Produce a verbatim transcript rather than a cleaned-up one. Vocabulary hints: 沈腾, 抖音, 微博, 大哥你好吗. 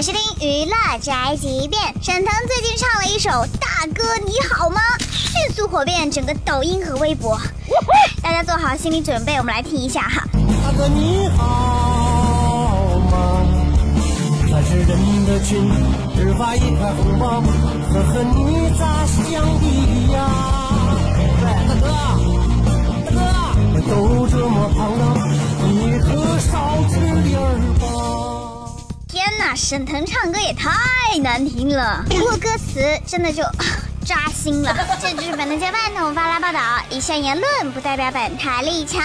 欢迎收听娱乐宅急便。沈腾最近唱了一首《大哥你好吗》，迅速火遍整个抖音和微博。大家做好心理准备，我们来听一下哈。大哥你好吗？咱是人民的群，只发一块红包，可和你咋相比呀？大哥，大哥，都这么庞大，你可少吃点儿吧。天哪，沈腾唱歌也太难听了，不过歌词真的就扎心了。这就是本台加饭桶发来报道，以下言论不代表本台立场。